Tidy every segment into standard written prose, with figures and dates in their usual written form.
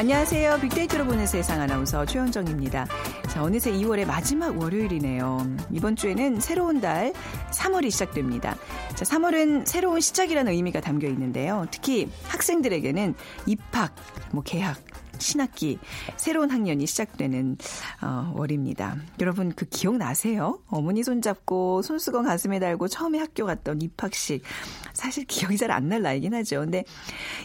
안녕하세요. 빅데이터로 보는 세상 아나운서 최현정입니다. 자, 어느새 2월의 마지막 월요일이네요. 이번 주에는 새로운 달 3월이 시작됩니다. 자, 3월은 새로운 시작이라는 의미가 담겨 있는데요. 특히 학생들에게는 입학, 개학, 신학기, 새로운 학년이 시작되는 월입니다. 여러분 그 기억나세요? 어머니 손잡고 손수건 가슴에 달고 처음에 학교 갔던 입학식. 사실 기억이 잘 안 날 나이긴 하죠. 근데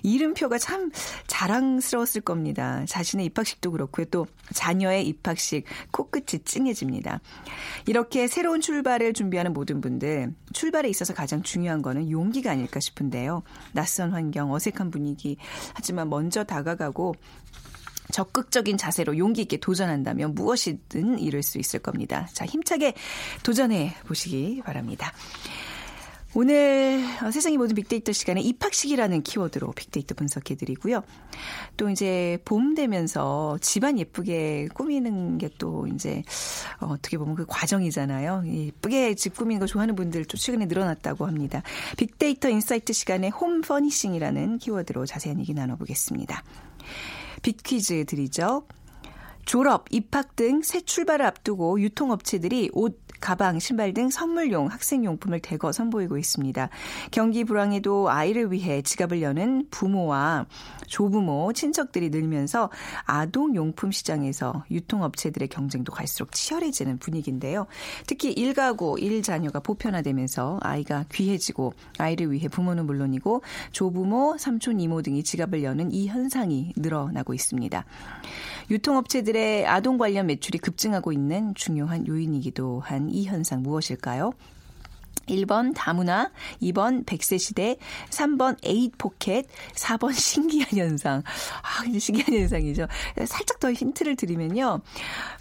이름표가 참 자랑스러웠을 겁니다. 자신의 입학식도 그렇고요. 또 자녀의 입학식 코끝이 찡해집니다. 이렇게 새로운 출발을 준비하는 모든 분들, 출발에 있어서 가장 중요한 거는 용기가 아닐까 싶은데요. 낯선 환경, 어색한 분위기, 하지만 먼저 다가가고 적극적인 자세로 용기 있게 도전한다면 무엇이든 이룰 수 있을 겁니다. 자, 힘차게 도전해 보시기 바랍니다. 오늘 세상의 모든 빅데이터 시간에 입학식이라는 키워드로 빅데이터 분석해드리고요. 또 이제 봄 되면서 집안 예쁘게 꾸미는 게 또 이제 어떻게 보면 그 과정이잖아요. 예쁘게 집 꾸미는 거 좋아하는 분들 또 최근에 늘어났다고 합니다. 빅데이터 인사이트 시간에 홈 퍼니싱이라는 키워드로 자세한 얘기 나눠보겠습니다. 빅퀴즈 드리죠. 졸업, 입학 등 새 출발을 앞두고 유통업체들이 옷, 가방, 신발 등 선물용 학생용품을 대거 선보이고 있습니다. 경기 불황에도 아이를 위해 지갑을 여는 부모와 조부모, 친척들이 늘면서 아동용품 시장에서 유통업체들의 경쟁도 갈수록 치열해지는 분위기인데요. 특히 일가구, 일자녀가 보편화되면서 아이가 귀해지고 아이를 위해 부모는 물론이고 조부모, 삼촌, 이모 등이 지갑을 여는 이 현상이 늘어나고 있습니다. 유통업체들의 아동 관련 매출이 급증하고 있는 중요한 요인이기도 한 이 현상 무엇일까요? 1번 다문화, 2번 100세 시대, 3번 에잇 포켓, 4번 신기한 현상. 아, 근데 신기한 현상이죠. 살짝 더 힌트를 드리면요.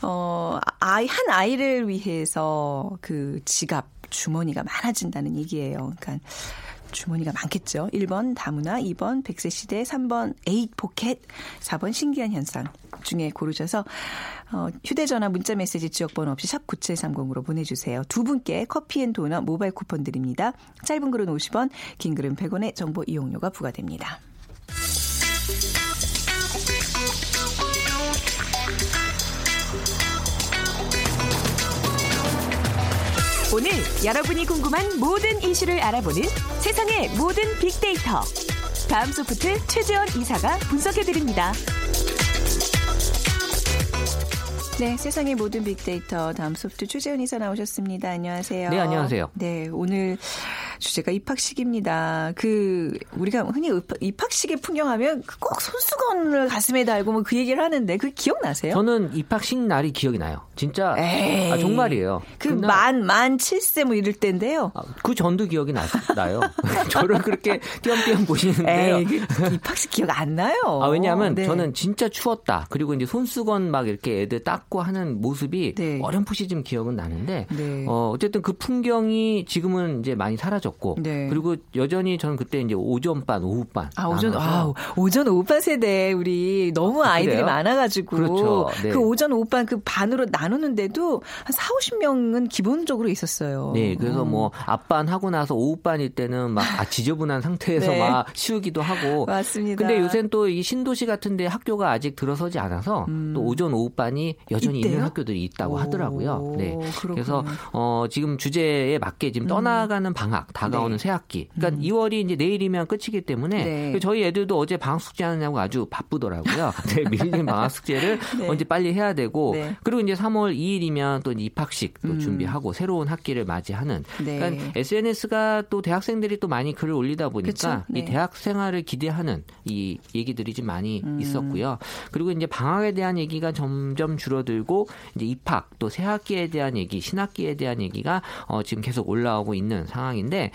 한 아이를 위해서 그 지갑, 주머니가 많아진다는 얘기예요. 그러니까 주머니가 많겠죠. 1번 다문화, 2번 100세 시대, 3번 에잇 포켓, 4번 신기한 현상 중에 고르셔서 휴대전화, 문자메시지, 지역번호 없이 샵 9730으로 보내주세요. 두 분께 커피앤도넛 모바일 쿠폰 드립니다. 짧은 글은 50원, 긴 글은 100원의 정보 이용료가 부과됩니다. 오늘 여러분이 궁금한 모든 이슈를 알아보는 세상의 모든 빅데이터. 다음 소프트 최재원 이사가 분석해드립니다. 네, 세상의 모든 빅데이터 다음 소프트 최재원 이사 나오셨습니다. 안녕하세요. 네, 안녕하세요. 네, 오늘 주제가 입학식입니다. 그 우리가 흔히 입학식의 풍경하면 꼭 손수건을 가슴에 달고 뭐 그 얘기를 하는데 그 기억나세요? 저는 입학식 날이 기억이 나요. 진짜 아, 정말이에요. 그 만 7세 뭐 이럴 때인데요. 아, 그 전도 기억이 나요. 저를 그렇게 띄엄띄엄 보시는데요. 입학식 기억 안 나요. 아, 왜냐하면 저는 진짜 추웠다. 그리고 이제 손수건 막 이렇게 애들 닦고 하는 모습이 어렴풋이 좀 기억은 나는데 어쨌든 그 풍경이 지금은 이제 많이 사라졌고. 그리고 여전히 저는 그때 이제 오전반, 오후반. 아, 오전 오후반 세대 우리 너무 아이들이 그래요? 많아가지고. 그렇죠. 네. 그 오전 오후반 그 반으로 나누는데도 한 40-50명은 기본적으로 있었어요. 네, 그래서 뭐 앞반 하고 나서 오후반일 때는 막 지저분한 상태에서 네. 막 치우기도 하고. 맞습니다. 근데 요새는 또 이 신도시 같은데 학교가 아직 들어서지 않아서 또 오전 오후반이 여전히 있대요? 있는 학교들이 있다고 하더라고요. 네, 그렇군요. 그래서 지금 주제에 맞게 지금 떠나가는 방학. 다가오는 새 학기. 그러니까 2월이 이제 내일이면 끝이기 때문에 저희 애들도 어제 방학 숙제 하느냐고 아주 바쁘더라고요. 밀린 방학 숙제를 언제 빨리 해야 되고 그리고 이제 3월 2일이면 또 입학식 또 준비하고 새로운 학기를 맞이하는. 그러니까 SNS가 또 대학생들이 또 많이 글을 올리다 보니까 이 대학 생활을 기대하는 이 얘기들이 좀 많이 있었고요. 그리고 이제 방학에 대한 얘기가 점점 줄어들. 줄어들고 이제 입학 또 새 학기에 대한 얘기, 신학기에 대한 얘기가 지금 계속 올라오고 있는 상황인데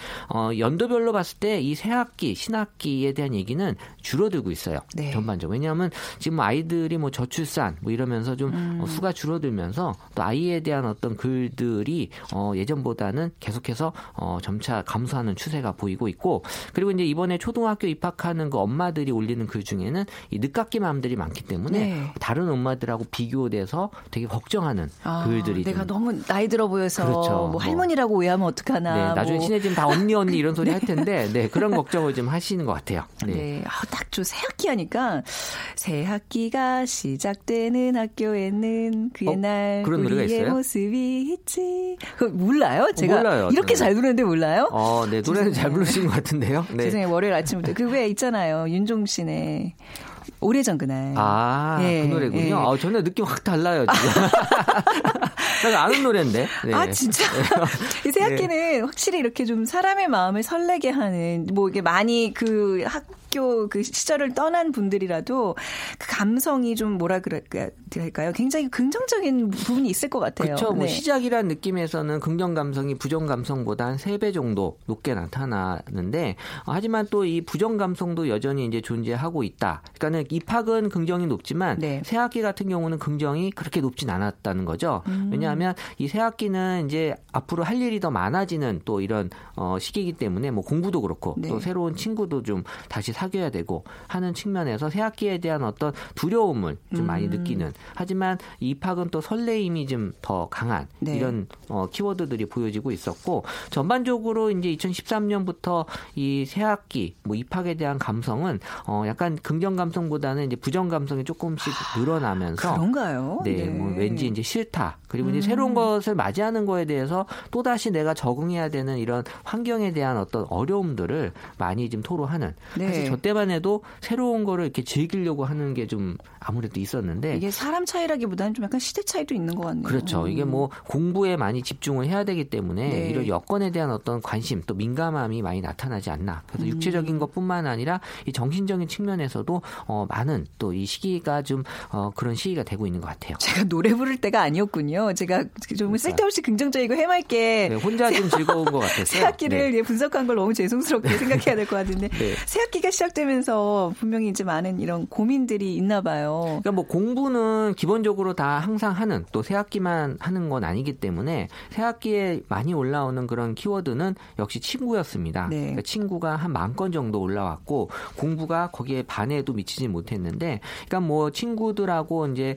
연도별로 봤을 때 이 새 학기, 신학기에 대한 얘기는 줄어들고 있어요. 네. 전반적으로. 왜냐하면 지금 아이들이 뭐 저출산 뭐 이러면서 좀 수가 줄어들면서 또 아이에 대한 어떤 글들이 예전보다는 계속해서 점차 감소하는 추세가 보이고 있고, 그리고 이제 이번에 초등학교 입학하는 그 엄마들이 올리는 글 중에는 이 늦깎이 맘들이 많기 때문에 네. 다른 엄마들하고 비교돼서 되게 걱정하는 글들이 내가 너무 나이 들어 보여서 그렇죠. 뭐 할머니라고 오해하면 어떡하나. 네, 나중에 친해지면 다 언니 이런 소리 네. 할 텐데 네, 그런 걱정을 좀 하시는 것 같아요. 네, 네. 딱 저 새 학기 하니까 새 학기가 시작되는 학교에는 그날 그런 노래가 있어요? 모습이 있지. 몰라요? 제가 몰라요. 이렇게 잘 부르는데 몰라요? 네, 노래는 잘 부르시는 것 같은데요. 네. 죄송해요. 월요일 아침부터 그 왜 있잖아요. 윤종신의 오래전 그날. 아, 예, 그 노래군요. 예. 전혀 느낌 확 달라요, 지금. 내가 아는 노래인데. 네. 아, 진짜? 이 새 학기는 네. 확실히 이렇게 좀 사람의 마음을 설레게 하는, 뭐 이게 많이 그 학교 그 시절을 떠난 분들이라도 그 감성이 좀 뭐라 그럴까요? 굉장히 긍정적인 부분이 있을 것 같아요. 그렇죠. 네. 뭐 시작이란 느낌에서는 긍정 감성이 부정 감성보다 한 3배 정도 높게 나타나는데, 하지만 또 이 부정 감성도 여전히 이제 존재하고 있다. 그러니까는 입학은 긍정이 높지만 네. 새 학기 같은 경우는 긍정이 그렇게 높진 않았다는 거죠. 왜냐하면 이 새 학기는 이제 앞으로 할 일이 더 많아지는 또 이런 시기이기 때문에 뭐 공부도 그렇고 네. 또 새로운 친구도 좀 다시 사귀어야 되고 하는 측면에서 새 학기에 대한 어떤 두려움을 좀 많이 느끼는, 하지만 입학은 또 설레임이 좀 더 강한 네. 이런 키워드들이 보여지고 있었고, 전반적으로 이제 2013년부터 이 새 학기 뭐 입학에 대한 감성은 약간 긍정 감성보다는 이제 부정 감성이 조금씩 늘어나면서 그런가요? 네, 네. 뭐 왠지 이제 싫다. 그리고 이제 새로운 것을 맞이하는 거에 대해서 또다시 내가 적응해야 되는 이런 환경에 대한 어떤 어려움들을 많이 좀 토로하는. 네. 사실 저 때만 해도 새로운 거를 이렇게 즐기려고 하는 게 좀 아무래도 있었는데, 이게 사람 차이라기보다는 좀 약간 시대 차이도 있는 것 같네요. 그렇죠. 이게 뭐 공부에 많이 집중을 해야 되기 때문에 네. 이런 여건에 대한 어떤 관심 또 민감함이 많이 나타나지 않나. 그래서 육체적인 것뿐만 아니라 이 정신적인 측면에서도 많은 또 이 시기가 좀 그런 시기가 되고 있는 것 같아요. 제가 노래 부를 때가 아니었군요. 제가 좀 그러니까. 쓸데없이 긍정적이고 해맑게 네, 혼자 좀 즐거운 것 같았어요. 새 학기를 네. 분석한 걸 너무 죄송스럽게 네. 생각해야 될 것 같은데 네. 새 학기가 시작되면서 분명히 이제 많은 이런 고민들이 있나 봐요. 그러니까 뭐 공부는 기본적으로 다 항상 하는, 또 새 학기만 하는 건 아니기 때문에 새 학기에 많이 올라오는 그런 키워드는 역시 친구였습니다. 네. 그러니까 친구가 한 10,000건 정도 올라왔고 공부가 거기에 반에도 미치지 못했는데, 그러니까 뭐 친구들하고 이제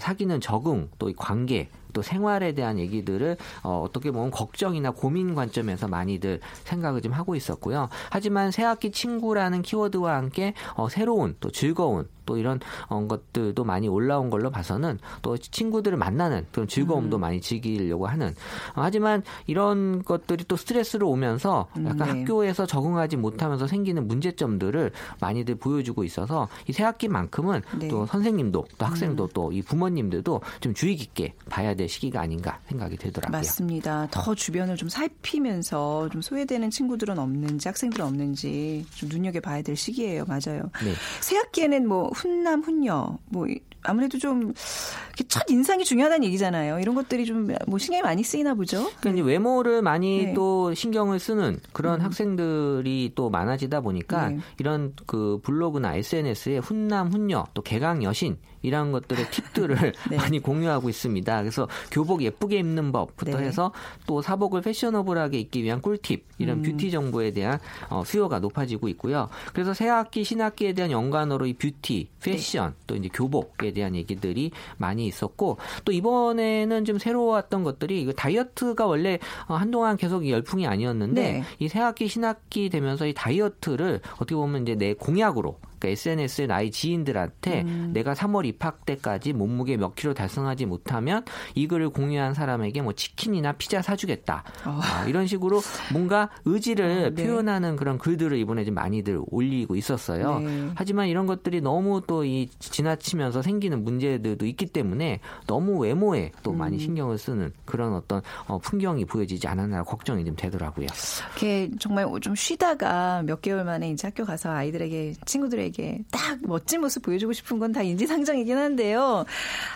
사귀는 적응, 또 관계, 또 생활에 대한 얘기들을 어떻게 보면 걱정이나 고민 관점에서 많이들 생각을 좀 하고 있었고요. 하지만 새 학기 친구라는 키워드와 함께 새로운 또 즐거운 또 이런 것들도 많이 올라온 걸로 봐서는 또 친구들을 만나는 그런 즐거움도 많이 즐기려고 하는, 하지만 이런 것들이 또 스트레스로 오면서 약간 네. 학교에서 적응하지 못하면서 생기는 문제점들을 많이들 보여주고 있어서 이 새 학기만큼은 네. 또 선생님도 또 학생도 또 이 부모님들도 좀 주의 깊게 봐야 될 시기가 아닌가 생각이 들더라고요. 맞습니다. 더 주변을 좀 살피면서 좀 소외되는 친구들은 없는지 학생들은 없는지 좀 눈여겨봐야 될 시기예요. 맞아요. 네. 새 학기에는 뭐 훈남, 훈녀, 뭐 아무래도 좀 첫 인상이 중요하다는 얘기잖아요. 이런 것들이 좀 뭐 신경이 많이 쓰이나 보죠. 그러니까 외모를 많이 네. 또 신경을 쓰는 그런 학생들이 또 많아지다 보니까 네. 이런 그 블로그나 SNS에 훈남, 훈녀, 또 개강 여신 이런 것들의 팁들을 네. 많이 공유하고 있습니다. 그래서 교복 예쁘게 입는 법부터 네. 해서 또 사복을 패셔너블하게 입기 위한 꿀팁, 이런 뷰티 정보에 대한 수요가 높아지고 있고요. 그래서 새 학기, 신학기에 대한 연관어로 이 뷰티, 패션, 네. 또 이제 교복에 대한 얘기들이 많이 있었고, 또 이번에는 좀 새로웠던 것들이 이거 다이어트가 원래 한동안 계속 열풍이 아니었는데 네. 이 새 학기, 신학기 되면서 이 다이어트를 어떻게 보면 이제 내 공약으로, 그러니까 SNS에 나의 지인들한테 내가 3월 입학 때까지 몸무게 몇 킬로 달성하지 못하면 이 글을 공유한 사람에게 뭐 치킨이나 피자 사주겠다. 이런 식으로 뭔가 의지를 네. 표현하는 그런 글들을 이번에 좀 많이들 올리고 있었어요. 네. 하지만 이런 것들이 너무 또 이 지나치면서 생기는 문제들도 있기 때문에 너무 외모에 또 많이 신경을 쓰는 그런 어떤 풍경이 보여지지 않았나 걱정이 좀 되더라고요. 이렇게 정말 좀 쉬다가 몇 개월 만에 이제 학교 가서 아이들에게 친구들에게 아이들에게 딱 멋진 모습 보여주고 싶은 건 다 인지상정이긴 한데요.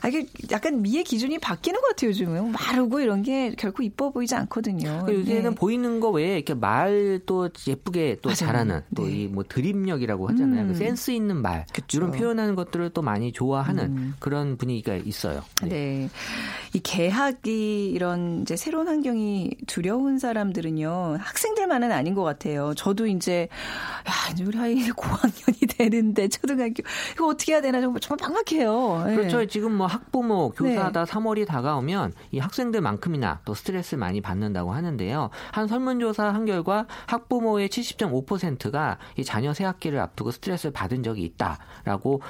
아, 이게 약간 미의 기준이 바뀌는 것 같아요, 요즘은. 마르고 이런 게 결코 이뻐 보이지 않거든요. 그러니까 요새는 네. 보이는 거 외에 이렇게 말도 예쁘게 또 맞아요. 잘하는 또 이 뭐 드립력이라고 하잖아요. 그 센스 있는 말. 그쵸. 이런 표현하는 것들을 또 많이 좋아하는 그런 분위기가 있어요. 네. 네. 이 개학이 이런 이제 새로운 환경이 두려운 사람들은요. 학생들만은 아닌 것 같아요. 저도 이제 야, 우리 아이 고학년이 되는데 초등학교 이거 어떻게 해야 되나 정말 막막해요. 네. 그렇죠. 지금 뭐 학부모, 교사다 네. 3월이 다가오면 이 학생들만큼이나 또 스트레스를 많이 받는다고 하는데요. 한 설문조사 한 결과 학부모의 70.5%가 이 자녀 새학기를 앞두고 스트레스를 받은 적이 있다라고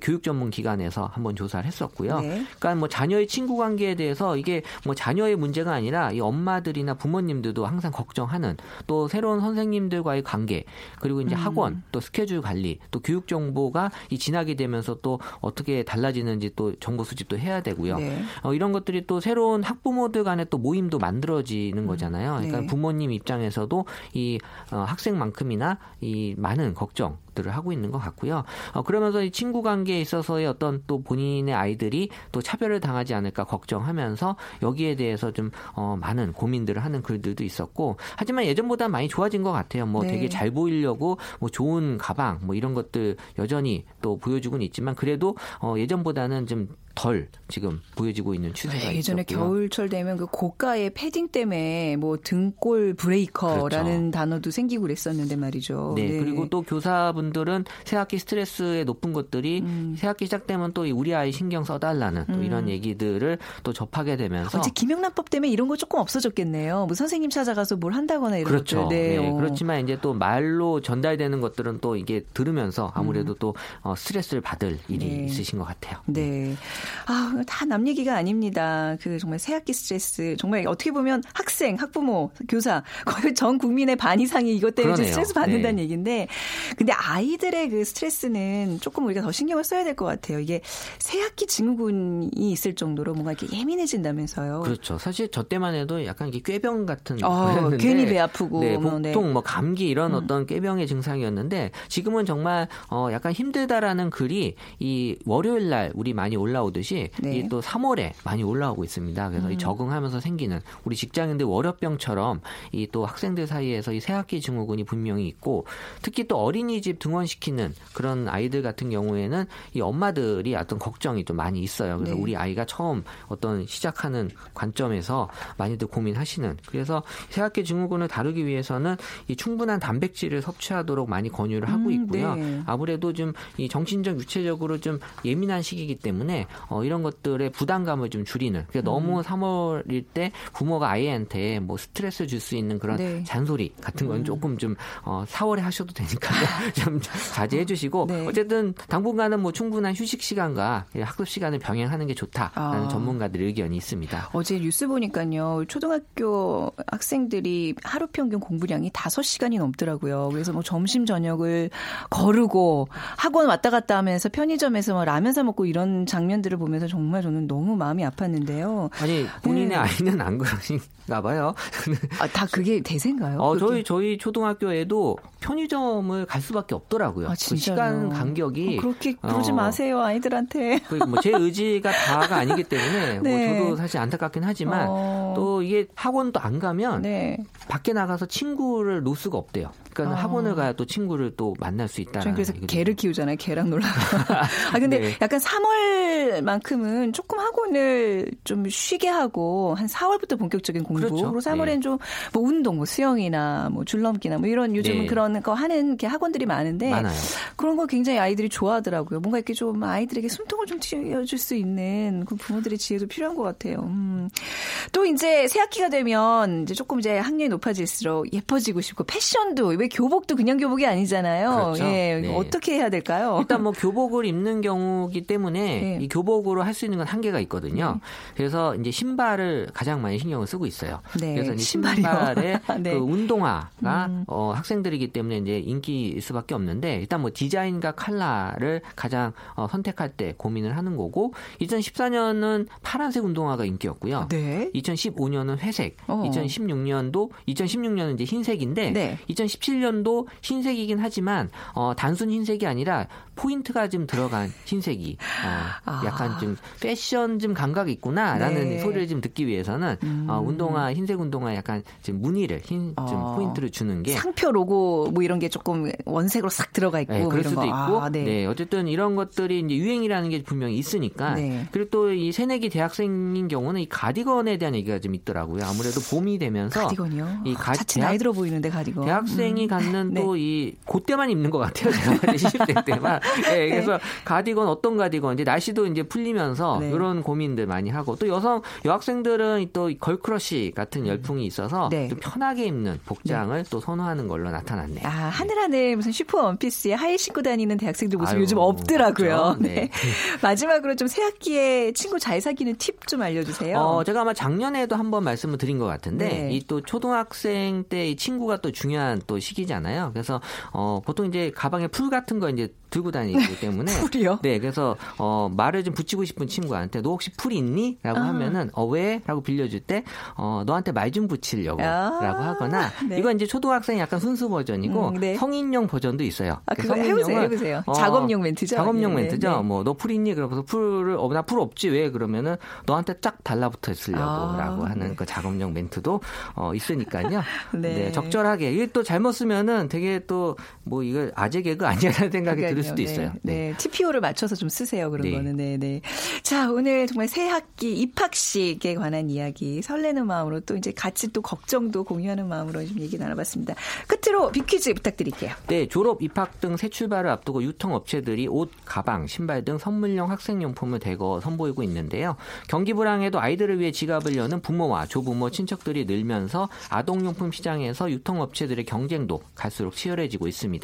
교육 전문 기관에서 한번 조사를 했었고요. 네. 그러니까 뭐 자녀의 친구 관계에 대해서 이게 뭐 자녀의 문제가 아니라 이 엄마들이나 부모님들도 항상 걱정하는 또 새로운 선생님들과의 관계 그리고 이제 학원 또 스케줄 관리 또 교육 정보가 이 지나게 되면서 또 어떻게 달라지는지 또 정보 수집도 해야 되고요. 네. 이런 것들이 또 새로운 학부모들 간의 또 모임도 만들어지는 거잖아요. 그러니까 네. 부모님 입장에서도 이 학생만큼이나 이 많은 걱정 들을 하고 있는 것 같고요. 그러면서 이 친구 관계에 있어서의 어떤 또 본인의 아이들이 또 차별을 당하지 않을까 걱정하면서 여기에 대해서 좀 많은 고민들을 하는 글들도 있었고, 하지만 예전보다 많이 좋아진 것 같아요. 뭐 네. 되게 잘 보이려고 뭐 좋은 가방 뭐 이런 것들 여전히 또 보여주고는 있지만 그래도 예전보다는 좀 덜 지금 보여지고 있는 추세가 있었고요. 예전에 겨울철 되면 그 고가의 패딩 때문에 뭐 등골 브레이커라는 그렇죠. 단어도 생기고 그랬었는데 말이죠. 네, 네. 그리고 또 교사분들은 새학기 스트레스의 높은 것들이 새학기 시작되면 또 우리 아이 신경 써달라는 또 이런 얘기들을 또 접하게 되면서 어째 김영란법 때문에 이런 거 조금 없어졌겠네요. 뭐 선생님 찾아가서 뭘 한다거나 이런 그렇죠. 것들. 네, 네. 그렇지만 이제 또 말로 전달되는 것들은 또 이게 들으면서 아무래도 또 스트레스를 받을 일이 네. 있으신 것 같아요. 네. 아, 다 남 얘기가 아닙니다. 그 정말 새학기 스트레스 정말 어떻게 보면 학생, 학부모, 교사 거의 전 국민의 반 이상이 이것 때문에 스트레스 받는다는 네. 얘기인데 근데 아이들의 그 스트레스는 조금 우리가 더 신경을 써야 될 것 같아요. 이게 새학기 증후군이 있을 정도로 뭔가 이렇게 예민해진다면서요. 그렇죠. 사실 저 때만 해도 약간 이게 꾀병 같은 거였는데 괜히 배 아프고 네, 보통 네. 뭐 감기 이런 어떤 꾀병의 증상이었는데 지금은 정말 약간 힘들다라는 글이 이 월요일 날 우리 많이 올라오고 듯이 네. 이게 또 3월에 많이 올라오고 있습니다. 그래서 이 적응하면서 생기는 우리 직장인들 월요병처럼 이 또 학생들 사이에서 이 새학기 증후군이 분명히 있고 특히 또 어린이집 등원시키는 그런 아이들 같은 경우에는 이 엄마들이 어떤 걱정이 좀 많이 있어요. 그래서 네. 우리 아이가 처음 어떤 시작하는 관점에서 많이들 고민하시는. 그래서 새학기 증후군을 다루기 위해서는 이 충분한 단백질을 섭취하도록 많이 권유를 하고 있고요. 네. 아무래도 좀 이 정신적 육체적으로 좀 예민한 시기이기 때문에 이런 것들의 부담감을 좀 줄이는. 그러니까 너무 3월일 때 부모가 아이한테 뭐 스트레스 줄 수 있는 그런 네. 잔소리 같은 건 조금 좀 4월에 하셔도 되니까 좀 자제해 주시고 네. 어쨌든 당분간은 뭐 충분한 휴식 시간과 학습 시간을 병행하는 게 좋다라는 전문가들의 의견이 있습니다. 어제 뉴스 보니까요. 초등학교 학생들이 하루 평균 공부량이 5시간이 넘더라고요. 그래서 뭐 점심 저녁을 거르고 학원 왔다 갔다 하면서 편의점에서 뭐 라면 사 먹고 이런 장면들을 보면서 정말 저는 너무 마음이 아팠는데요. 아니 본인의 네. 아이는 안 그러신가 봐요. 아, 다 그게 대세인가요? 저희 초등학교에도 편의점을 갈 수밖에 없더라고요. 아, 그 시간 간격이 그렇게 그러지 마세요 아이들한테. 뭐 제 의지가 다가 아니기 때문에 네. 뭐 저도 사실 안타깝긴 하지만 또 이게 학원도 안 가면 네. 밖에 나가서 친구를 놓을 수가 없대요. 그러니까 학원을 가야 또 친구를 또 만날 수 있다. 저는 그래서 개를 키우잖아요. 개랑 놀라고. 아 근데 네. 약간 3월 만큼은 조금 학원을 좀 쉬게 하고 한 4월부터 본격적인 공부. 그렇죠. 그리고 3월엔 네. 좀 뭐 운동, 뭐 수영이나 뭐 줄넘기나 뭐 이런 요즘은 네. 그런 거 하는 게 학원들이 많은데 많아요. 그런 거 굉장히 아이들이 좋아하더라고요. 뭔가 이렇게 좀 아이들에게 숨통을 좀 틔워줄 수 있는 그 부모들의 지혜도 필요한 것 같아요. 또 이제 새학기가 되면 이제 조금 이제 학년이 높아질수록 예뻐지고 싶고 패션도 왜 교복도 그냥 교복이 아니잖아요. 그렇죠. 예, 네. 어떻게 해야 될까요? 일단 뭐 교복을 입는 경우기 때문에 네. 이 교복 반복으로 할 수 있는 건 한계가 있거든요. 그래서 이제 신발을 가장 많이 신경을 쓰고 있어요. 네. 그래서 신발에 네. 그 운동화가 학생들이기 때문에 이제 인기일 수밖에 없는데 일단 뭐 디자인과 컬러를 가장 선택할 때 고민을 하는 거고 2014년은 파란색 운동화가 인기였고요. 네. 2015년은 회색, 2016년은 이제 흰색인데 네. 2017년도 흰색이긴 하지만 단순 흰색이 아니라 포인트가 좀 들어간 흰색이 약간 좀 패션 좀 감각이 있구나라는 네. 소리를 좀 듣기 위해서는 운동화 흰색 운동화 약간 좀 무늬를 좀 포인트를 주는 게 상표 로고 뭐 이런 게 조금 원색으로 싹 들어가 있고 네, 그럴 이런 수도 거. 있고 아, 네. 네 어쨌든 이런 것들이 이제 유행이라는 게 분명히 있으니까 네. 그리고 또 이 새내기 대학생인 경우는 이 가디건에 대한 얘기가 좀 있더라고요. 아무래도 봄이 되면서 가디건이요? 이 자칫 나이 들어 보이는데 가디건 대학생이 갖는 네. 또 이 그때만 입는 것 같아요. 제가 20대 때만 네, 그래서 네. 가디건 어떤 가디건 이제 날씨도 이제 풀리면서 네. 이런 고민들 많이 하고 또 여학생들은 또 걸크러쉬 같은 열풍이 있어서 네. 좀 편하게 입는 복장을 네. 또 선호하는 걸로 나타났네요. 아 하늘하늘 무슨 슈퍼 원피스에 하이 신고 다니는 대학생들 모습 요즘 없더라고요. 그렇죠? 네. 네. 마지막으로 좀 새 학기에 친구 잘 사귀는 팁 좀 알려주세요. 제가 아마 작년에도 한번 말씀을 드린 것 같은데 네. 이 또 초등학생 때 이 친구가 또 중요한 또 시기잖아요. 그래서 보통 이제 가방에 풀 같은 거 이제 들고 다니기 때문에 풀이요? 네, 그래서 말을 좀 붙이고 싶은 친구한테 너 혹시 풀 있니? 라고 하면은 왜? 라고 빌려줄 때 너한테 말 좀 붙이려고 라고 하거나 네. 이건 이제 초등학생 약간 순수 버전이고 네. 성인용 버전도 있어요. 아, 그거 해보세요. 작업용 멘트죠? 작업용 네, 멘트죠. 네. 뭐 너 풀 있니? 그러면서 풀을 나 풀 없지 왜? 그러면은 너한테 쫙 달라붙어 있으려고 라고 하는 네. 그 작업용 멘트도 있으니까요. 네. 네, 적절하게 이게 또 잘못 쓰면은 되게 또 뭐 이거 아재 개그 아니라는 생각이 그러니까요. 들을 수도 네. 있어요. 네. 네, TPO를 맞춰서 좀 쓰세요. 그런 네. 거는. 네, 네. 자, 오늘 정말 새 학기 입학식에 관한 이야기 설레는 마음으로 또 이제 같이 또 걱정도 공유하는 마음으로 좀 얘기 나눠봤습니다. 끝으로 빅퀴즈 부탁드릴게요. 네, 졸업, 입학 등 새 출발을 앞두고 유통업체들이 옷, 가방, 신발 등 선물용 학생용품을 대거 선보이고 있는데요. 경기 불황에도 아이들을 위해 지갑을 여는 부모와 조부모, 친척들이 늘면서 아동용품 시장에서 유통업체들의 경쟁도 갈수록 치열해지고 있습니다.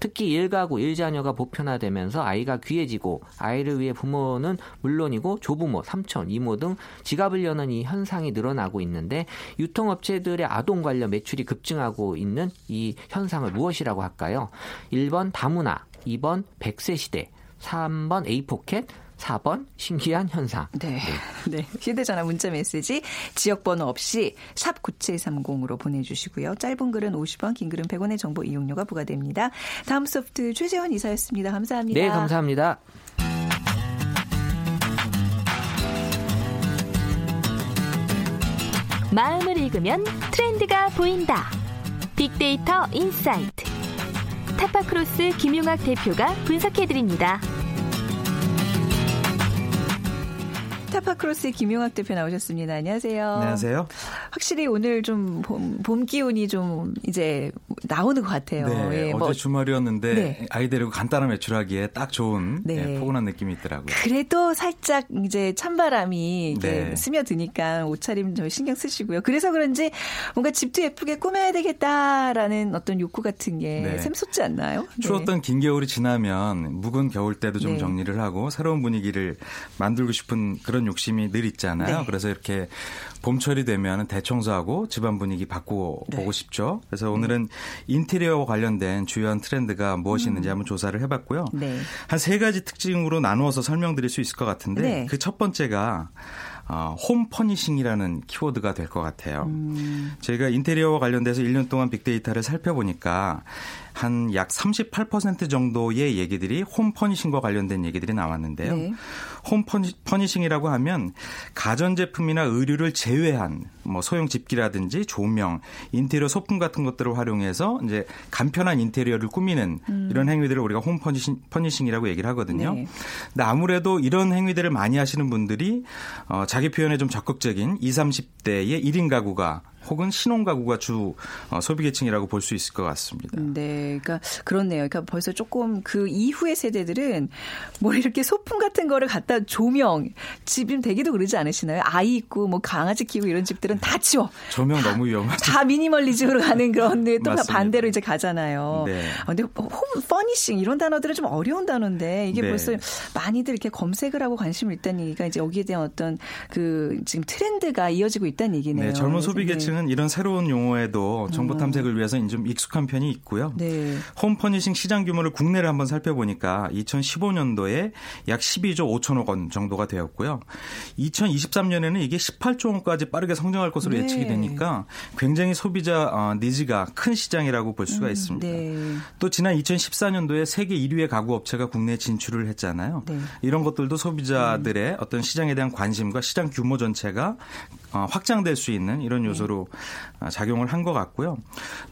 특히 1가구, 1자녀가 보편화되면서 아이가 귀해지고 아이를 위해 부모는 물론이고 조부모, 삼촌, 이모 등 지갑을 여는 이 현상이 늘어나고 있는데 유통업체들의 아동 관련 매출이 급증하고 있는 이 현상을 무엇이라고 할까요? 1번 다문화, 2번 100세 시대, 3번 A포켓, 4번 신기한 현상. 네. 네. 휴대전화 문자메시지 지역번호 없이 샵 9730으로 보내주시고요. 짧은 글은 50원, 긴 글은 100원의 정보 이용료가 부과됩니다. 다음 소프트 최재원 이사였습니다. 감사합니다. 네. 감사합니다. 마음을 읽으면 트렌드가 보인다. 빅데이터 인사이트. 타파크로스 김용학 대표가 분석해드립니다. 타파크로스의 김용학 대표 나오셨습니다. 안녕하세요. 안녕하세요. 확실히 오늘 좀 봄 기운이 좀 이제 나오는 것 같아요. 네, 예, 어제 주말이었는데 네. 아이 데리고 간단한 외출하기에 딱 좋은 네. 포근한 느낌이 있더라고요. 그래도 살짝 이제 찬바람이 네. 스며드니까 옷차림 좀 신경 쓰시고요. 그래서 그런지 뭔가 집도 예쁘게 꾸며야 되겠다라는 어떤 욕구 같은 게 네. 샘솟지 않나요? 네. 추웠던 긴 겨울이 지나면 묵은 겨울 때도 좀 네. 정리를 하고 새로운 분위기를 만들고 싶은 그런 욕심이 늘 있잖아요. 네. 그래서 이렇게 봄철이 되면 대청소하고 집안 분위기 바꾸고 네. 보고 싶죠. 그래서 오늘은 인테리어와 관련된 주요한 트렌드가 무엇이 있는지 한번 조사를 해봤고요. 네. 한 세 가지 특징으로 나누어서 설명드릴 수 있을 것 같은데 네. 그 첫 번째가 홈 퍼니싱이라는 키워드가 될 것 같아요. 저희가 인테리어와 관련돼서 1년 동안 빅데이터를 살펴보니까 한 약 38% 정도의 얘기들이 홈 퍼니싱과 관련된 얘기들이 나왔는데요. 네. 홈 퍼니싱이라고 하면 가전제품이나 의류를 제외한 뭐 소형 집기라든지 조명, 인테리어 소품 같은 것들을 활용해서 이제 간편한 인테리어를 꾸미는 이런 행위들을 우리가 홈 퍼니싱이라고 얘기를 하거든요. 네. 근데 아무래도 이런 행위들을 많이 하시는 분들이 자기 표현에 좀 적극적인 20, 30대의 1인 가구가 혹은 신혼가구가 주 소비계층이라고 볼 수 있을 것 같습니다. 네, 그러니까 그렇네요. 그러니까 벌써 조금 그 이후의 세대들은 뭐 이렇게 소품 같은 거를 갖다 조명, 집이 되기도 그러지 않으시나요? 아이 있고 뭐 강아지 키우고 이런 집들은 다 치워. 조명 너무 위험하죠. 다 미니멀리즘으로 가는 그런 또 반대로 이제 가잖아요. 네. 근데 홈 퍼니싱 이런 단어들은 좀 어려운 단어인데 이게 네. 벌써 많이들 이렇게 검색을 하고 관심을 있다는 얘기가 이제 여기에 대한 어떤 그 지금 트렌드가 이어지고 있다는 얘기네요. 네, 젊은 소비계층은 네. 이런 새로운 용어에도 정보 탐색을 위해서 좀 익숙한 편이 있고요. 네. 홈 퍼니싱 시장 규모를 국내를 한번 살펴보니까 2015년도에 약 12조 5천억 원 정도가 되었고요. 2023년에는 이게 18조 원까지 빠르게 성장할 것으로 네. 예측이 되니까 굉장히 소비자 니즈가 큰 시장이라고 볼 수가 있습니다. 네. 또 지난 2014년도에 세계 1위의 가구 업체가 국내에 진출을 했잖아요. 네. 이런 것들도 소비자들의 어떤 시장에 대한 관심과 시장 규모 전체가 확장될 수 있는 이런 요소로 작용을 한 것 같고요.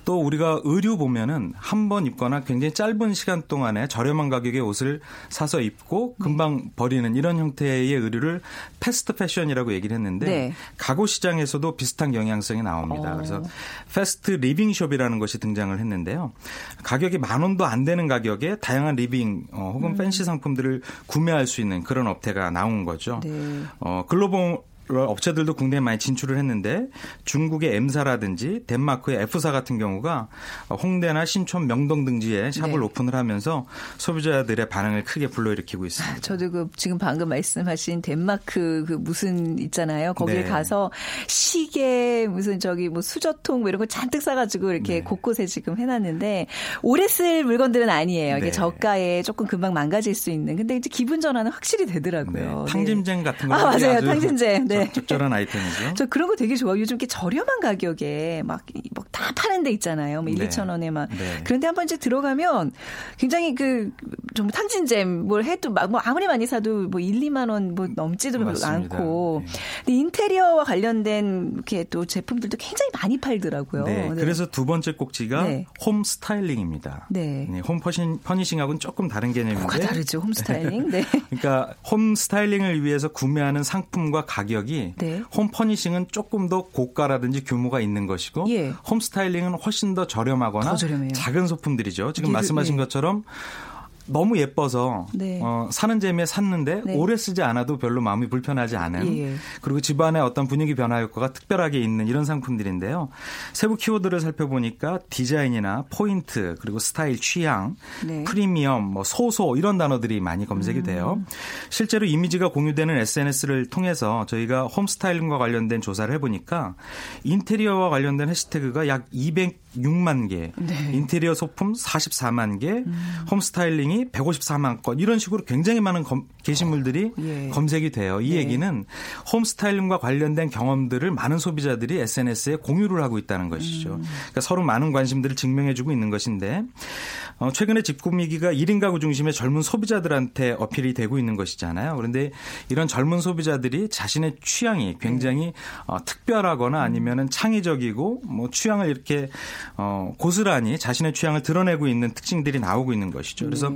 또 우리가 의류 보면은 한 번 입거나 굉장히 짧은 시간 동안에 저렴한 가격의 옷을 사서 입고 금방 버리는 이런 형태의 의류를 패스트 패션이라고 얘기를 했는데 네. 가구 시장에서도 비슷한 경향성이 나옵니다. 그래서 패스트 리빙숍이라는 것이 등장을 했는데요. 가격이 10,000원도 안 되는 가격에 다양한 리빙 혹은 팬시 상품들을 구매할 수 있는 그런 업태가 나온 거죠. 네. 글로벌 업체들도 국내에 많이 진출을 했는데 중국의 M사라든지 덴마크의 F사 같은 경우가 홍대나 신촌, 명동 등지에 샵을 네. 오픈을 하면서 소비자들의 반응을 크게 불러일으키고 있습니다. 저도 그 지금 방금 말씀하신 덴마크 그 무슨 있잖아요. 거기에 네. 가서 시계 무슨 저기 뭐 수저통 뭐 이런 거 잔뜩 사가지고 이렇게 네. 곳곳에 지금 해놨는데 오래 쓸 물건들은 아니에요. 이게 네. 저가에 조금 금방 망가질 수 있는. 근데 이제 기분 전환은 확실히 되더라고요. 네. 탕짐쟁 같은 거. 아 맞아요, 탕짐쟁. 네. 적절한 아이템이죠. 저 그런 거 되게 좋아요. 요즘 이렇게 저렴한 가격에 막 다 파는 데 있잖아요. 뭐 1,000-2,000원에 막. 네. 그런데 한번 이제 들어가면 굉장히 그 좀 탕진잼 뭘 해도 막 뭐 아무리 많이 사도 뭐 1-2만 원 뭐 넘지도 않고. 네. 근데 인테리어와 관련된 이렇게 또 제품들도 굉장히 많이 팔더라고요. 네. 네. 그래서 두 번째 꼭지가 네. 홈 스타일링입니다. 네. 네. 홈 퍼니싱하고는 조금 다른 개념인데. 뭐가 다르죠. 홈 스타일링. 네. 그러니까 홈 스타일링을 위해서 구매하는 상품과 가격 네. 홈 퍼니싱은 조금 더 고가라든지 규모가 있는 것이고 예. 홈 스타일링은 훨씬 더 저렴하거나 작은 소품들이죠. 지금 말씀하신 네. 것처럼 너무 예뻐서 네. 사는 재미에 샀는데 네. 오래 쓰지 않아도 별로 마음이 불편하지 않은 예. 그리고 집안의 어떤 분위기 변화 효과가 특별하게 있는 이런 상품들인데요. 세부 키워드를 살펴보니까 디자인이나 포인트 그리고 스타일 취향, 네. 프리미엄, 뭐 소소 이런 단어들이 많이 검색이 돼요. 실제로 이미지가 공유되는 SNS를 통해서 저희가 홈 스타일링과 관련된 조사를 해보니까 인테리어와 관련된 해시태그가 약 206만 개, 네. 인테리어 소품 44만 개, 홈 스타일링이 154만 건 이런 식으로 굉장히 많은 게시물들이 예. 검색이 돼요. 이 네. 얘기는 홈 스타일링과 관련된 경험들을 많은 소비자들이 SNS에 공유를 하고 있다는 것이죠. 그러니까 서로 많은 관심들을 증명해주고 있는 것인데 최근에 집 꾸미기가 1인 가구 중심의 젊은 소비자들한테 어필이 되고 있는 것이잖아요. 그런데 이런 젊은 소비자들이 자신의 취향이 굉장히 특별하거나 아니면은 창의적이고 뭐 취향을 이렇게 고스란히 자신의 취향을 드러내고 있는 특징들이 나오고 있는 것이죠. 그래서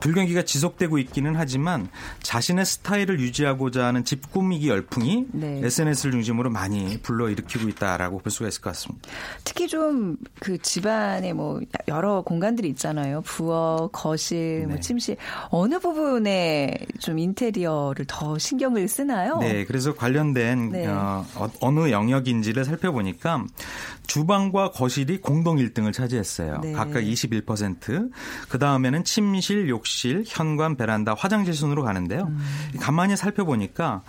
불경기가 지속되고 있기는 하지만 자신의 스타일을 유지하고자 하는 집 꾸미기 열풍이 네. SNS를 중심으로 많이 불러일으키고 있다라고 볼 수가 있을 것 같습니다. 특히 좀 그 집안에 뭐 여러 공간들이 있잖아요. 부엌, 거실, 네. 뭐 침실 어느 부분에 좀 인테리어를 더 신경을 쓰나요? 네, 그래서 관련된 네. 어느 영역인지를 살펴보니까 주방과 거실이 공동 1등을 차지했어요. 네. 각각 21%. 그 다음에는 침실, 욕실, 현관, 베란다, 화장실 순으로 가는데요. 가만히 살펴보니까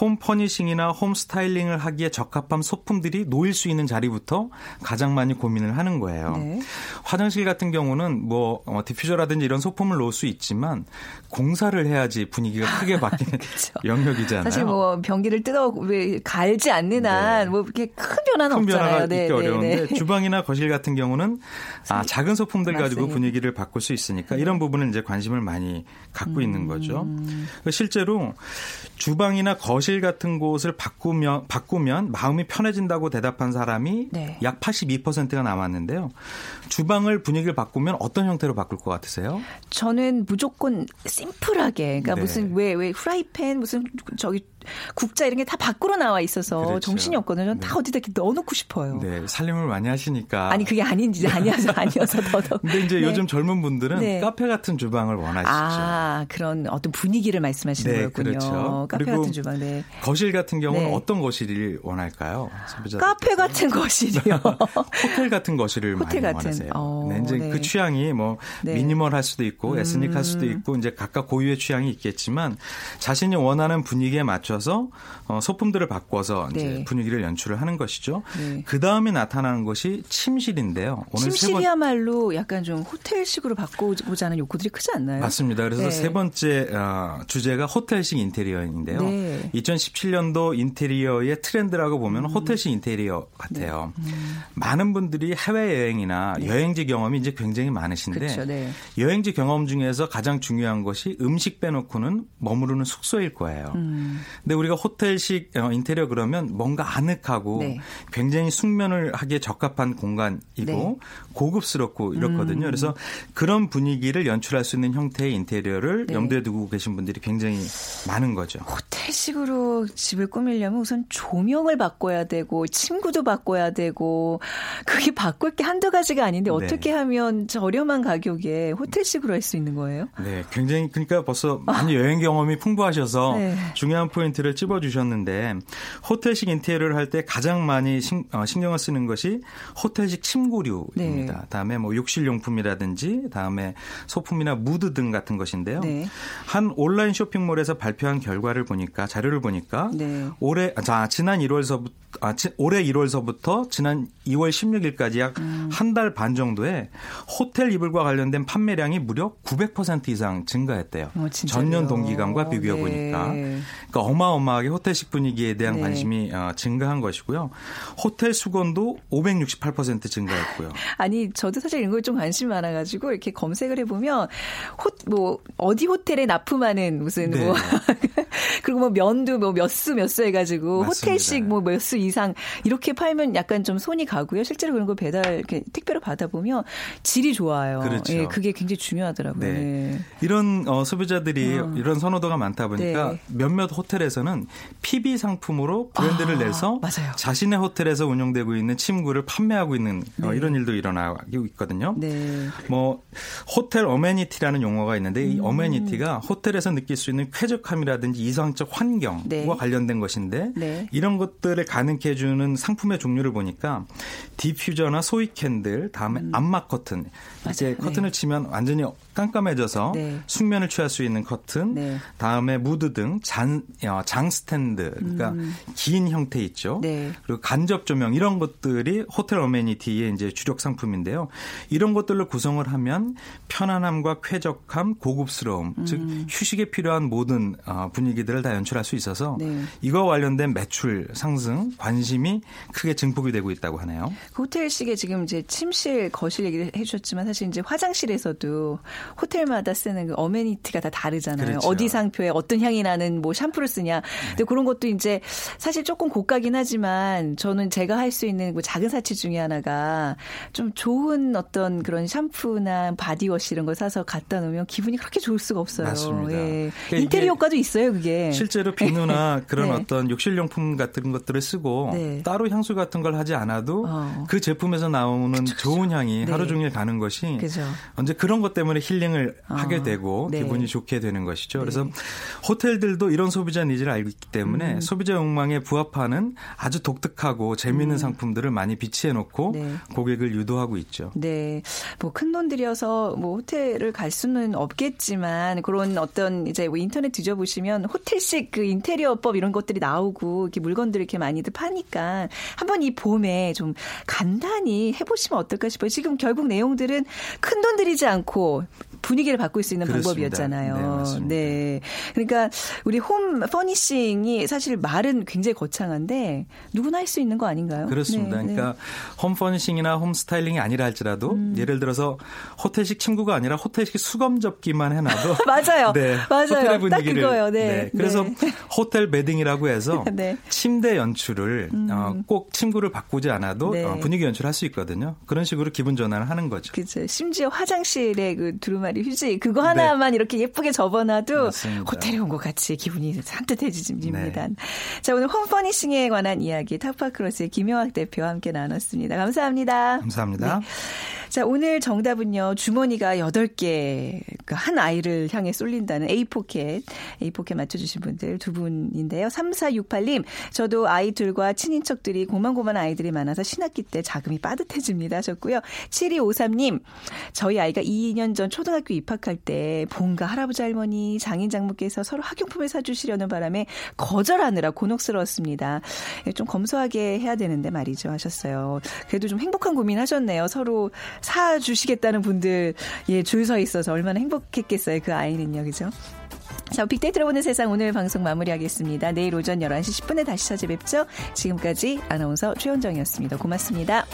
홈 퍼니싱이나 홈 스타일링을 하기에 적합한 소품들이 놓일 수 있는 자리부터 가장 많이 고민을 하는 거예요. 네. 화장실 같은 경우는 뭐 디퓨저라든지 이런 소품을 놓을 수 있지만 공사를 해야지 분위기가 크게 바뀌는 영역이잖아요. 사실 뭐 변기를 뜯어 갈지 않는 한 뭐 이렇게 큰 변화는 없잖아요. 큰 변화가 있기 어려운데 주방이나 거실 같은 경우는 작은 소품들 맞습니다. 가지고 분위기를 바꿀 수 있으니까 이런 부분은 이제 관심을 많이 갖고 있는 거죠. 실제로 주방이나 거실 같은 곳을 바꾸면 마음이 편해진다고 대답한 사람이 네. 약 82%가 남았는데요. 주방을 분위기를 바꾸면 어떤 형태로 바꿀 것 같으세요? 저는 무조건 심플하게 그러니까 네. 무슨 왜 프라이팬 무슨 저기 국자 이런 게 다 밖으로 나와 있어서 그렇죠. 정신이 없거든요. 전 다 네. 어디다 이렇게 넣어놓고 싶어요. 네, 살림을 많이 하시니까. 아니 그게 아닌지 아니어서 더더욱. 근데 이제 네. 요즘 젊은 분들은 네. 카페 같은 주방을 원하시죠. 아 그런 어떤 분위기를 말씀하시는 네, 거였군요. 그렇죠. 카페 같은 주방. 네. 거실 같은 경우는 네. 어떤 거실을 원할까요? 카페 같은 거실이요. 호텔 같은 거실을 호텔 많이 같은. 원하세요. 네, 이제 네. 그 취향이 뭐 네. 미니멀할 수도 있고 에스닉할 수도 있고 이제 각각 고유의 취향이 있겠지만 자신이 원하는 분위기에 맞춰 소품들을 바꿔서 이제 네. 분위기를 연출을 하는 것이죠. 네. 그 다음에 나타나는 것이 침실인데요. 오늘 침실이야말로 약간 좀 호텔식으로 바꾸고자 하는 욕구들이 크지 않나요? 맞습니다. 그래서 네. 세 번째 주제가 호텔식 인테리어인데요. 네. 2017년도 인테리어의 트렌드라고 보면 호텔식 인테리어 같아요. 네. 많은 분들이 해외여행이나 네. 여행지 경험이 이제 굉장히 많으신데 그렇죠. 네. 여행지 경험 중에서 가장 중요한 것이 음식 빼놓고는 머무르는 숙소일 거예요. 근데 우리가 호텔식 인테리어 그러면 뭔가 아늑하고 네. 굉장히 숙면을 하기에 적합한 공간이고 네. 고급스럽고 이렇거든요. 그래서 그런 분위기를 연출할 수 있는 형태의 인테리어를 네. 염두에 두고 계신 분들이 굉장히 많은 거죠. 호텔식으로 집을 꾸미려면 우선 조명을 바꿔야 되고 침구도 바꿔야 되고 그게 바꿀 게 한두 가지가 아닌데 어떻게 네. 하면 저렴한 가격에 호텔식으로 할 수 있는 거예요? 네, 굉장히 그러니까 벌써 많이 여행 경험이 풍부하셔서 네. 중요한 포인트를 찝어주셨는데 호텔식 인테리어를 할 때 가장 많이 신경을 쓰는 것이 호텔식 침구류입니다. 네. 다음에 뭐 욕실용품이라든지 다음에 소품이나 무드 등 같은 것인데요. 네. 한 온라인 쇼핑몰에서 발표한 결과를 보니까 자료를 보니까 네. 올해 1월서부터 지난 2월 16일까지 약 한 달 반 정도에 호텔 이불과 관련된 판매량이 무려 900% 이상 증가했대요. 전년 동기간과 비교해 보니까. 네. 그러니까 어마어마하게 호텔식 분위기에 대한 네. 관심이 증가한 것이고요. 호텔 수건도 568% 증가했고요. 아니 저도 사실 이런 걸 좀 관심이 많아가지고 이렇게 검색을 해보면 어디 호텔에 납품하는 무슨 네. 그리고 면도 몇 수 해가지고 맞습니다. 호텔식 몇 수 이상 이렇게 팔면 약간 좀 손이 가고요. 실제로 그런 걸 배달 이렇게 택배로 받아보면 질이 좋아요. 그렇죠. 예, 그게 굉장히 중요하더라고요. 네. 네. 이런 소비자들이 이런 선호도가 많다 보니까 네. 몇몇 호텔에서는 PB 상품으로 브랜드를 내서 맞아요. 자신의 호텔에서 운영되고 있는 침구를 판매하고 있는 네. 이런 일도 일어나고 있거든요. 네. 뭐 호텔 어메니티라는 용어가 있는데 이 어메니티가 호텔에서 느낄 수 있는 쾌적함이라든지 이상적 환경과 네. 관련된 것인데 네. 이런 것들을 가능케 해주는 상품의 종류를 보니까 디퓨저나 소이 캔들, 다음에 암막 커튼 이제 커튼을 네. 치면 완전히 깜깜해져서 네. 숙면을 취할 수 있는 커튼, 네. 다음에 무드 등 장 스탠드, 그러니까 긴 형태 있죠. 네. 그리고 간접 조명 이런 것들이 호텔 어메니티의 이제 주력 상품인데요. 이런 것들로 구성을 하면 편안함과 쾌적함, 고급스러움, 즉 휴식에 필요한 모든 분위기들을 다 연출할 수 있어서 네. 이거와 관련된 매출 상승, 관심이 크게 증폭이 되고 있다고 하네요. 호텔식의 지금 이제 침실, 거실 얘기를 해주셨지만 사실 이제 화장실에서도 호텔마다 쓰는 그 어메니티가 다 다르잖아요. 그렇죠. 어디 상표에 어떤 향이 나는 뭐 샴푸를 쓰냐. 네. 근데 그런 것도 이제 사실 조금 고가긴 하지만 저는 제가 할 수 있는 뭐 작은 사치 중에 하나가 좀 좋은 어떤 그런 샴푸나 바디워시 이런 걸 사서 갖다 놓으면 기분이 그렇게 좋을 수가 없어요. 맞습니다. 예. 그러니까 인테리어 효과도 있어요, 그게. 실제로 비누나 그런 네. 어떤 욕실용품 같은 것들을 쓰고 네. 따로 향수 같은 걸 하지 않아도 그 제품에서 나오는 그쵸, 좋은 향이 네. 하루 종일 가는 것이 그쵸. 언제 그런 것 때문에 힐링을 하게 되고 네. 기분이 좋게 되는 것이죠. 네. 그래서 호텔들도 이런 소비자 니즈를 알고 있기 때문에 소비자 욕망에 부합하는 아주 독특하고 재미있는 상품들을 많이 비치해놓고 네. 고객을 유도하고 있죠. 네, 뭐 큰돈 들여서 뭐 호텔을 갈 수는 없겠지만 그런 어떤 이제 인터넷 뒤져보시면 호텔식 그 인테리어법 이런 것들이 나오고 이렇게 물건들을 이렇게 많이들 파니까 한번 이 봄에 좀 간단히 해보시면 어떨까 싶어요. 지금 결국 내용들은 큰돈 들이지 않고 분위기를 바꿀 수 있는 그렇습니다. 방법이었잖아요. 네, 네. 그러니까 우리 홈 퍼니싱이 사실 말은 굉장히 거창한데 누구나 할 수 있는 거 아닌가요? 그렇습니다. 네, 그러니까 네. 홈 퍼니싱이나 홈 스타일링이 아니라 할지라도 예를 들어서 호텔식 침구가 아니라 호텔식 수건 접기만 해놔도 맞아요. 네, 맞아요. 호텔의 분위기를. 딱 그거예요. 네. 네. 그래서 네. 호텔 베딩이라고 해서 네. 침대 연출을 꼭 침구를 바꾸지 않아도 네. 분위기 연출할 수 있거든요. 그런 식으로 기분 전환을 하는 거죠. 그렇죠. 심지어 화장실에 그 두루마리 휴지 그거 하나만 네. 이렇게 예쁘게 접어놔도 맞습니다. 호텔에 온 것 같이 기분이 산뜻해집니다. 네. 자, 오늘 홈퍼니싱에 관한 이야기 타파크로스의 김용학 대표와 함께 나눴습니다. 감사합니다. 감사합니다. 네. 자, 오늘 정답은요. 주머니가 8개 한 아이를 향해 쏠린다는 A 포켓 맞춰주신 분들 두 분인데요. 3468님 저도 아이 둘과 친인척들이 고만고만 아이들이 많아서 신학기 때 자금이 빠듯해집니다 하셨고요. 7253님 저희 아이가 2년 전 초등학교 입학할 때 본가 할아버지 할머니 장인 장모께서 서로 학용품을 사주시려는 바람에 거절하느라 곤혹스러웠습니다. 좀 검소하게 해야 되는데 말이죠 하셨어요. 그래도 좀 행복한 고민 하셨네요. 서로 사주시겠다는 분들 예, 줄 서 있어서 얼마나 행복했겠어요. 그 아이는요. 그죠? 자, 빅데이터로 보는 세상 오늘 방송 마무리하겠습니다. 내일 오전 11시 10분에 다시 찾아뵙죠. 지금까지 아나운서 최현정이었습니다. 고맙습니다.